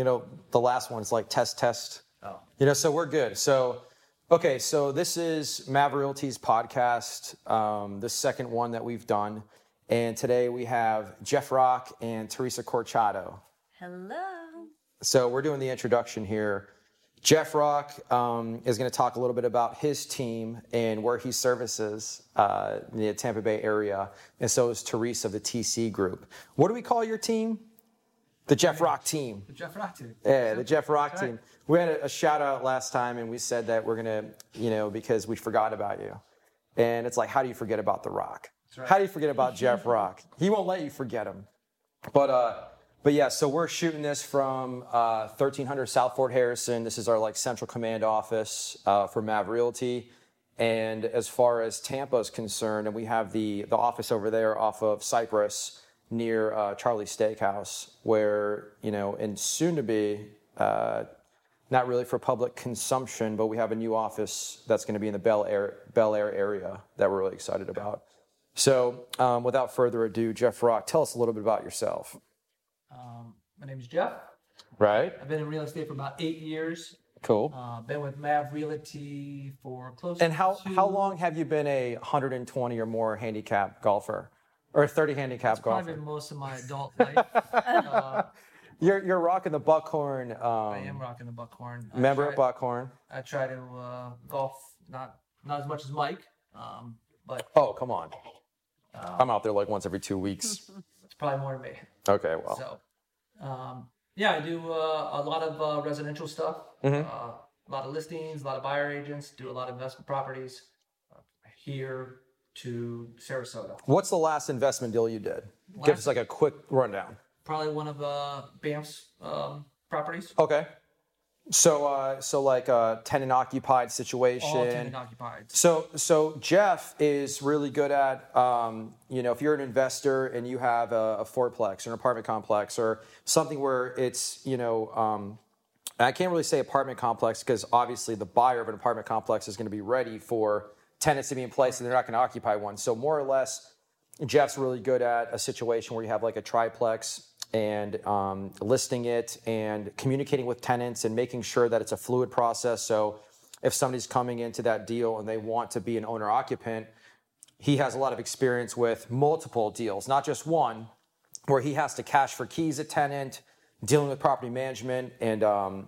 you know, the last one's like test. Oh. You know, so we're good. So, okay, so this is Mav Realty's podcast, the second one that we've done. And today we have Jeff Rock and Teresa Corchado. Hello. So we're doing the introduction here. Jeff Rock is going to talk a little bit about his team and where he services the Tampa Bay area. And so is Teresa of the TC group. What do we call your team? The Jeff Rock team. The Jeff Rock team. Yeah, the Jeff Rock team. We had a shout out last time and we said that we're going to, you know, because we forgot about you. And it's like, how do you forget about The Rock? Right. How do you forget about Jeff Rock? He won't let you forget him. But yeah, so we're shooting this from 1300 South Fort Harrison. This is our like central command office for Mav Realty. And as far as Tampa is concerned, and we have the office over there off of Cypress near Charlie's Steakhouse, where, you know, and soon to be not really for public consumption, but we have a new office that's going to be in the Bel Air area that we're really excited about. So without further ado, Jeff Rock, tell us a little bit about yourself. My name is Jeff. Right. I've been in real estate for about 8 years. Cool. Been with Mav Realty for close to... And how long have you been a 120 or more handicap golfer? Or a 30 handicap golfer? Probably been most of my adult life. You're rocking the Buckhorn. I am rocking the Buckhorn. Member of Buckhorn. I try to golf not as much as Mike, but... Oh, come on. I'm out there like once every 2 weeks. It's probably more than me. Okay, well. So, yeah, I do a lot of residential stuff. Mm-hmm. A lot of listings, a lot of buyer agents, do a lot of investment properties here to Sarasota. What's the last investment deal you did? Give us like a quick rundown. Probably one of BAMF's properties. Okay. So, like a tenant-occupied situation. All tenant-occupied. So Jeff is really good at, you know, if you're an investor and you have a fourplex or an apartment complex or something where it's, you know, I can't really say apartment complex because obviously the buyer of an apartment complex is going to be ready for tenants to be in place and they're not going to occupy one. So more or less, Jeff's really good at a situation where you have like a triplex and listing it and communicating with tenants and making sure that it's a fluid process. So if somebody's coming into that deal and they want to be an owner-occupant, he has a lot of experience with multiple deals, not just one, where he has to cash for keys a tenant, dealing with property management, and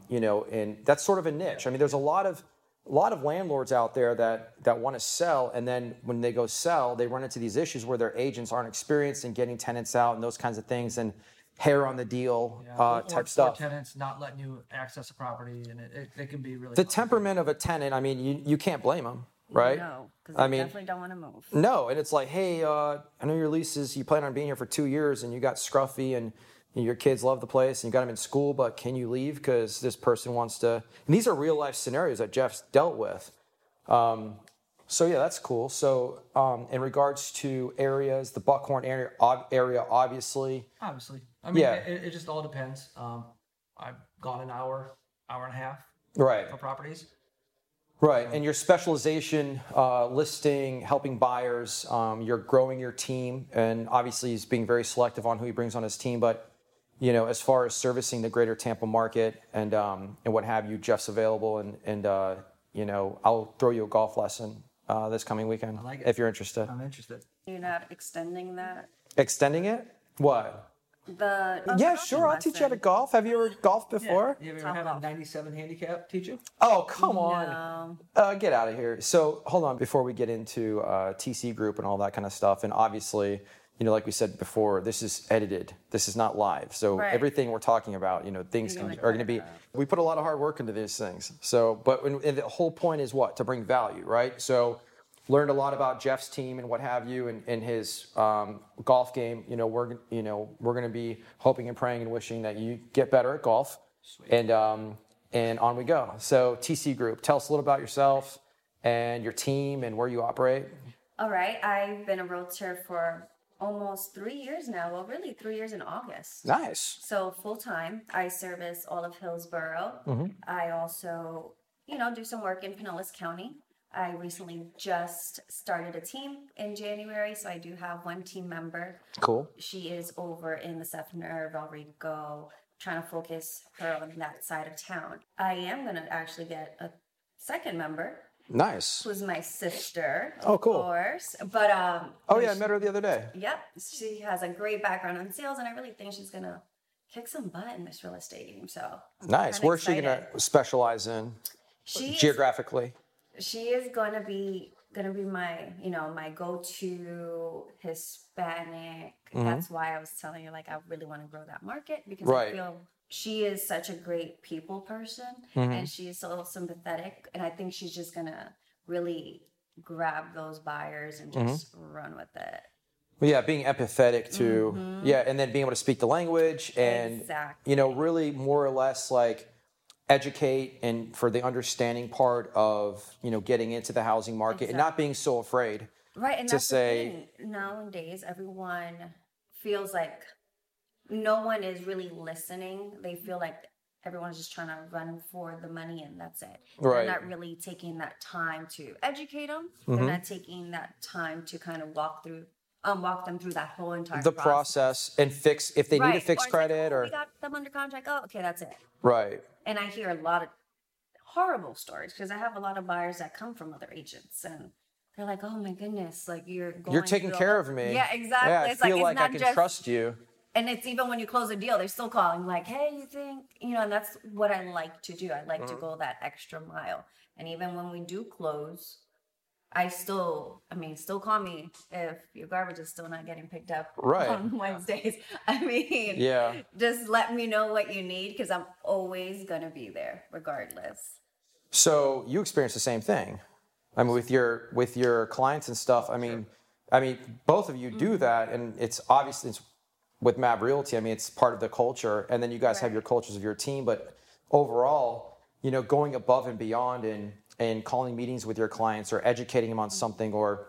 you know, and that's sort of a niche. I mean, there's a lot of landlords out there that want to sell, and then when they go sell, they run into these issues where their agents aren't experienced in getting tenants out and those kinds of things, and hair on the deal, type stuff. Or tenants not letting you access a property, and it can be really... The temperament of a tenant, I mean, you can't blame them, right? No, because they definitely don't want to move. No, and it's like, hey, I know your lease is, you plan on being here for 2 years, and you got scruffy, and your kids love the place, and you got them in school, but can you leave? Because this person wants to... And these are real-life scenarios that Jeff's dealt with. So, yeah, that's cool. So, in regards to areas, the Buckhorn area obviously... Obviously. I mean, yeah. It just all depends. I've gone an hour and a half for properties. Right. And your specialization, listing, helping buyers, you're growing your team. And obviously he's being very selective on who he brings on his team. But, you know, as far as servicing the greater Tampa market and what have you, Jeff's available. And you know, I'll throw you a golf lesson this coming weekend. I like it. If you're interested. I'm interested. You're not extending that? Extending it? What? Yeah, sure. I'll teach you how to golf. Have you ever golfed before? Yeah. You ever had a 97 handicap teach you? Oh, come on. No. Get out of here. So hold on. Before we get into TC group and all that kind of stuff, and obviously, you know, like we said before, this is edited. This is not live. So everything we're talking about, you know, things are going to be... We put a lot of hard work into these things. So, but and the whole point is what? To bring value, right? So... Learned a lot about Jeff's team and what have you, and his golf game. You know, we're going to be hoping and praying and wishing that you get better at golf. Sweet. And on we go. So TC Group, tell us a little about yourself and your team and where you operate. All right, I've been a realtor for almost 3 years now. Well, really 3 years in August. Nice. So full time, I service all of Hillsboro. Mm-hmm. I also, you know, do some work in Pinellas County. I recently just started a team in January, so I do have one team member. Cool. She is over in the Sefner, Valrico, trying to focus her on that side of town. I am going to actually get a second member. Nice. Who's my sister, of course. But I met her the other day. Yep. She has a great background on sales, and I really think she's going to kick some butt in this real estate game. So I'm nice. Where's she going to specialize in geographically? She is going to be my, my go-to Hispanic. Mm-hmm. That's why I was telling you, I really want to grow that market because I feel she is such a great people person, mm-hmm. and she's so sympathetic. And I think she's just going to really grab those buyers and just mm-hmm. run with it. Well, yeah, being empathetic to, mm-hmm. And then being able to speak the language and, really more or less educate and for the understanding part of, getting into the housing market and not being so afraid. Right. And that's the thing. Nowadays, everyone feels like no one is really listening. They feel like everyone's just trying to run for the money and that's it. Right. They're not really taking that time to educate them. Mm-hmm. They're not taking that time to kind of walk them through that whole entire process and fix if they need to fix credit we got them under contract. Oh, okay, that's it. Right. And I hear a lot of horrible stories because I have a lot of buyers that come from other agents and they're like, oh my goodness, you're taking care of me. Yeah, exactly. Yeah, I feel like I can trust you. And it's even when you close a deal, they're still calling hey, you think, and that's what I like to do. I like mm-hmm. to go that extra mile. And even when we do close, still call me if your garbage is still not getting picked up on Wednesdays. Just let me know what you need because I'm always going to be there regardless. So you experience the same thing. With your clients and stuff. I mean, both of you mm-hmm. do that, and it's obviously with Mav Realty. It's part of the culture, and then you guys have your cultures of your team. But overall, going above and beyond and calling meetings with your clients or educating them on something or,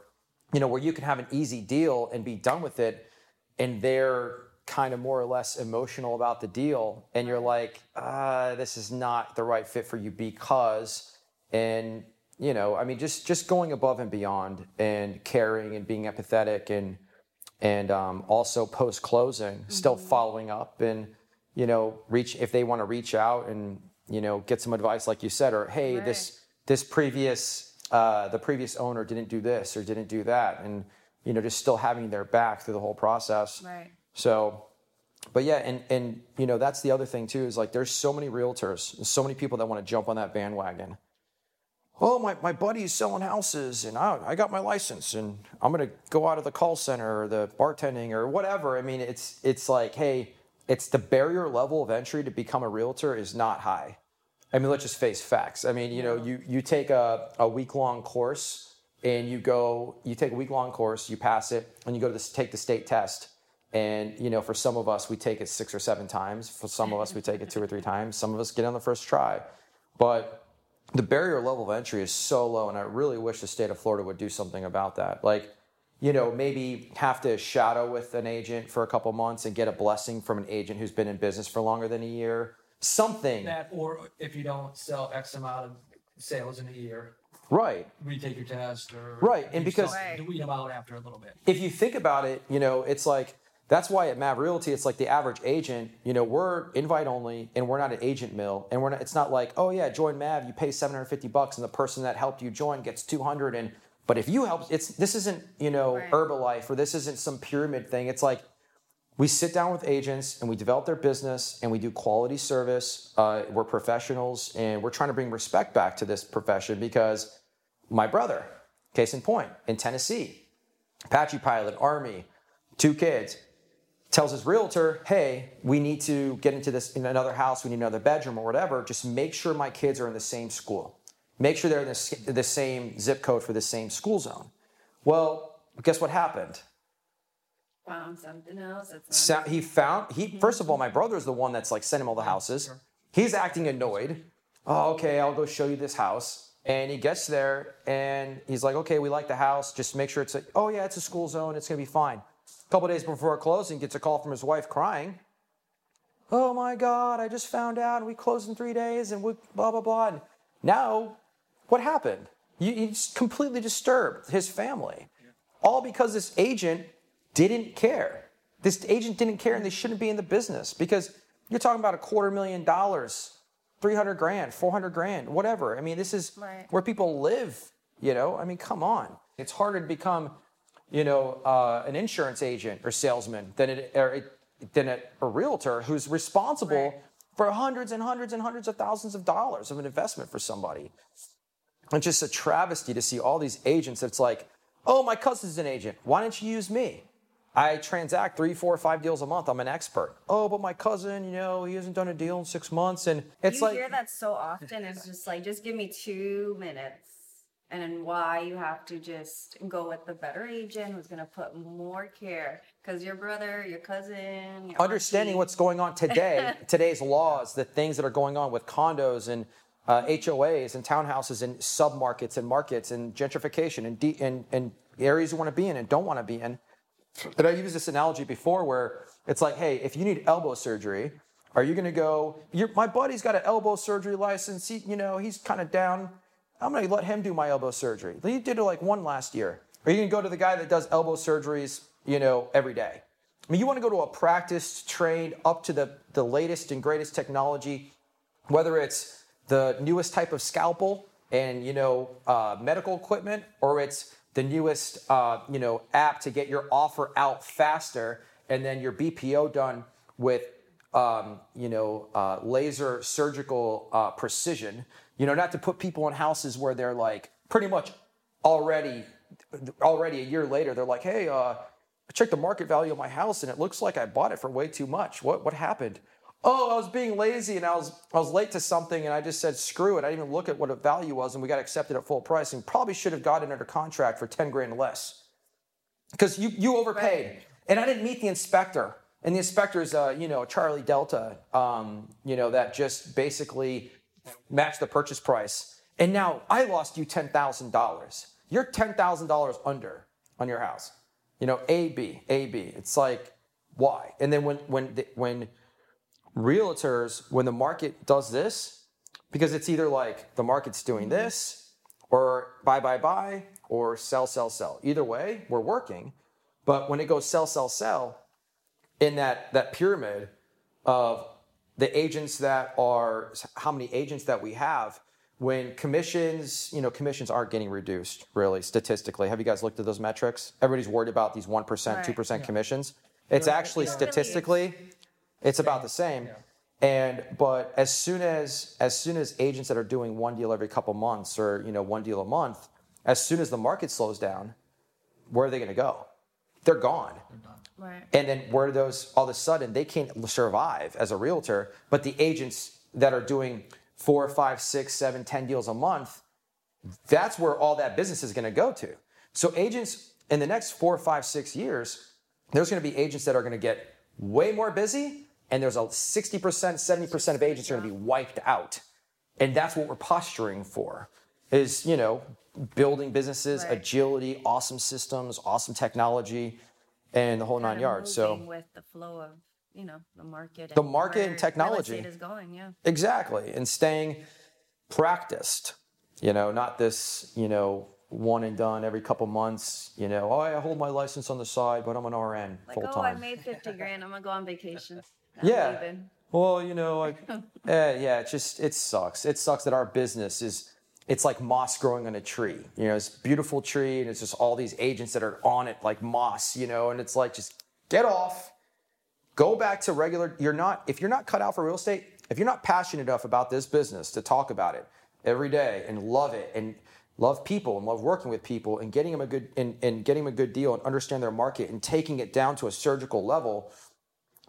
where you can have an easy deal and be done with it and they're kind of more or less emotional about the deal and you're like, this is not the right fit for you because, and, just going above and beyond and caring and being empathetic and also post-closing, mm-hmm. still following up and, reach if they want to reach out and, get some advice like you said, or, hey, the previous owner didn't do this or didn't do that. And, just still having their back through the whole process. Right. So, but yeah. And, that's the other thing too, is there's so many realtors, so many people that want to jump on that bandwagon. Oh, my buddy's selling houses and I got my license and I'm going to go out of the call center or the bartending or whatever. It's hey, it's the barrier level of entry to become a realtor is not high. Let's just face facts. You take a week-long course and you pass it, and you go to take the state test. And, for some of us, we take it 6 or 7 times. For some of us, we take it 2 or 3 times. Some of us get on the first try. But the barrier level of entry is so low, and I really wish the state of Florida would do something about that. Maybe have to shadow with an agent for a couple months and get a blessing from an agent who's been in business for longer than a year. Something that, or if you don't sell X amount of sales in a year, retake your test, or and because weed them out after a little bit. If you think about it, it's that's why at Mav Realty, it's the average agent. We're invite only, and we're not an agent mill, and we're not. It's not join Mav, you pay $750, and the person that helped you join gets $200. And but if you help, this isn't Herbalife or this isn't some pyramid thing. It's we sit down with agents and we develop their business and we do quality service. We're professionals and we're trying to bring respect back to this profession because my brother, case in point, in Tennessee, Apache Pilot, Army, 2 kids, tells his realtor, hey, we need to get into this in another house. We need another bedroom or whatever. Just make sure my kids are in the same school. Make sure they're in the same zip code for the same school zone. Well, guess what happened? Found something else. First of all, my brother's the one that's sending him all the houses. He's acting annoyed. Oh, okay, I'll go show you this house. And he gets there and he's like, okay, we like the house. Just make sure it's it's a school zone. It's going to be fine. A couple days before closing, gets a call from his wife crying. Oh my God, I just found out and we closed in 3 days and we blah, blah, blah. And now what happened? He's completely disturbed his family. All because this agent didn't care. This agent didn't care, and they shouldn't be in the business because You're talking about $250,000, $300,000, $400,000, whatever. I mean, this is where people live, you know? I mean, come on. It's harder to become, you know, an insurance agent or salesman than a realtor who's responsible for hundreds and hundreds and hundreds of thousands of dollars of an investment for somebody. It's just a travesty to see all these agents that's like, oh, my cousin's an agent. Why don't you use me? I transact 3, 4, 5 deals a month. I'm an expert. Oh, but my cousin, you know, he hasn't done a deal in 6 months. And it's like, you hear that so often. It's just like, just give me 2 minutes. And why you have to just go with the better agent who's going to put more care. Because your brother, your cousin, your understanding auntie. What's going on today, today's laws, the things that are going on with condos and HOAs and townhouses and submarkets and markets and gentrification and areas you want to be in and don't want to be in. And I used this analogy before where it's like, hey, if you need elbow surgery, are you going to go, my buddy's got an elbow surgery license. He, you know, he's kind of down. I'm going to let him do my elbow surgery. He did it like one last year. Or you can go to the guy that does elbow surgeries, you know, every day. I mean, you want to go to a practice trained up to the latest and greatest technology, whether it's the newest type of scalpel and, you know, medical equipment, or it's the newest, you know, app to get your offer out faster and then your BPO done with, you know, laser surgical precision. You know, not to put people in houses where they're like pretty much already a year later, they're like, hey, I checked the market value of my house and it looks like I bought it for way too much. What happened? Oh, I was being lazy and I was late to something and I just said, screw it. I didn't even look at what the value was and we got accepted at full price and probably should have gotten under contract for $10,000 less because you overpaid. Right. And I didn't meet the inspector. And the inspector is, you know, Charlie Delta, you know, that just basically match the purchase price, and now I lost you $10,000. You're $10,000 under on your house. You know, A B. It's like, why? And then when realtors, when the market does this, because it's either like the market's doing this, or buy, or sell. Either way, we're working. But when it goes sell in that pyramid of the agents that are, how many agents that we have, when commissions, you know, commissions aren't getting reduced really statistically. Have you guys looked at those metrics? Everybody's worried about these 1%, 2% commissions. It's actually statistically, it's about the same. Yeah. But as soon as agents that are doing one deal every couple months or, you know, one deal a month, as soon as the market slows down, where are they going to go? They're gone. Right. And then where those, all of a sudden, they can't survive as a realtor, but the agents that are doing 4, 5, 6, 7, 10 deals a month, that's where all that business is going to go to. So agents in the next 4, 5, 6 years, there's going to be agents that are going to get way more busy, and there's a 60%, 70% of agents are going to be wiped out. And that's what we're posturing for is, you know, building businesses, agility, awesome systems, awesome technology, and the whole nine yards. So with the flow of, you know, the market and technology is going, exactly, and staying practiced. You know, not this, you know, one and done every couple months. You know, oh, I hold my license on the side, but I'm an RN full time. Oh, I made $50,000. I'm gonna go on vacation. Leaving. Well, you know, it sucks. It sucks that our business is. It's like moss growing on a tree, you know, it's a beautiful tree. And it's just all these agents that are on it like moss, you know, and it's like, just get off, go back to regular. If you're not cut out for real estate, if you're not passionate enough about this business to talk about it every day and love it and love people and love working with people and getting them a good, and getting them a good deal and understand their market and taking it down to a surgical level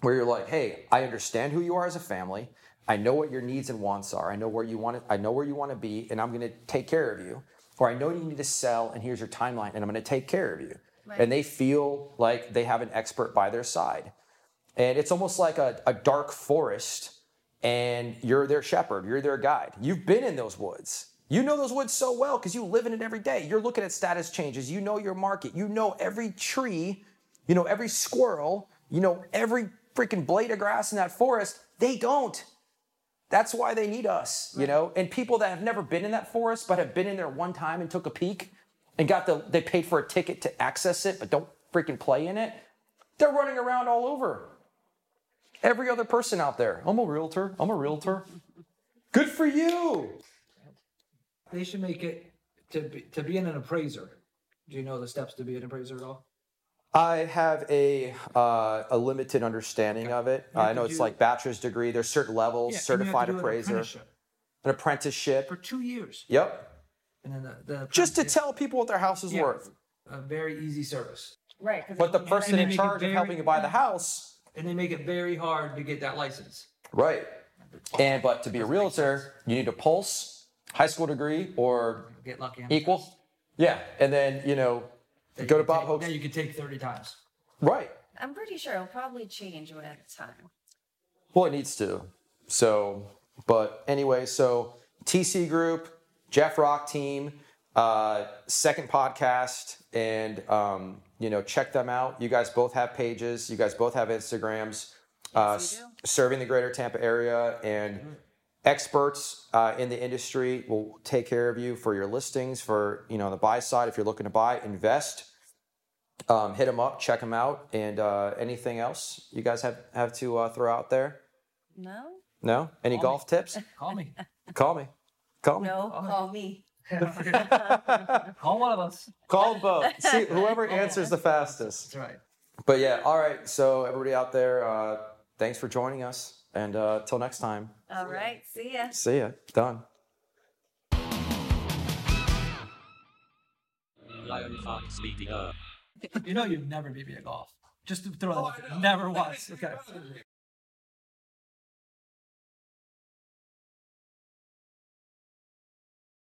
where you're like, hey, I understand who you are as a family. I know what your needs and wants are. I know where you want to be, and I'm going to take care of you. Or I know you need to sell, and here's your timeline, and I'm going to take care of you. Right. And they feel like they have an expert by their side. And it's almost like a dark forest, and you're their shepherd. You're their guide. You've been in those woods. You know those woods so well because you live in it every day. You're looking at status changes. You know your market. You know every tree. You know every squirrel. You know every freaking blade of grass in that forest. They don't. That's why they need us, you know, and people that have never been in that forest, but have been in there one time and took a peek and they paid for a ticket to access it, but don't freaking play in it. They're running around all over. Every other person out there, I'm a realtor, I'm a realtor. Good for you. They should make it to be an appraiser. Do you know the steps to be an appraiser at all? I have a limited understanding of it. Yeah, I know it's like bachelor's degree. There's certain levels, certified appraiser. An apprenticeship. For 2 years. Yep. And then the just to tell people what their house is worth. A very easy service. Right. But the person in charge of helping you buy the house. And they make it very hard to get that license. Right. And but to be a realtor, you need a pulse, high school degree, or get lucky equal. Yeah. And then, you know, go to Bob Hope's. Now you can take 30 times. Right. I'm pretty sure it'll probably change one at a time. Well, it needs to. So, but anyway, so TC Group, Jeff Rock team, second podcast, and, you know, check them out. You guys both have pages. You guys both have Instagrams. Yes, we do. Serving the greater Tampa area, and experts in the industry will take care of you for your listings, for, you know, the buy side. If you're looking to buy, invest, hit them up, check them out. And anything else you guys have to throw out there? No. No? Any golf tips? Call me. Call me. Call me. No, call me. Call one of us. Call both. See, whoever answers the fastest. That's right. But yeah, all right. So everybody out there, thanks for joining us. And till next time. All right. See ya. See ya. Done. You know you'd never beat me at golf. Just to throw that out there. Never once. Okay.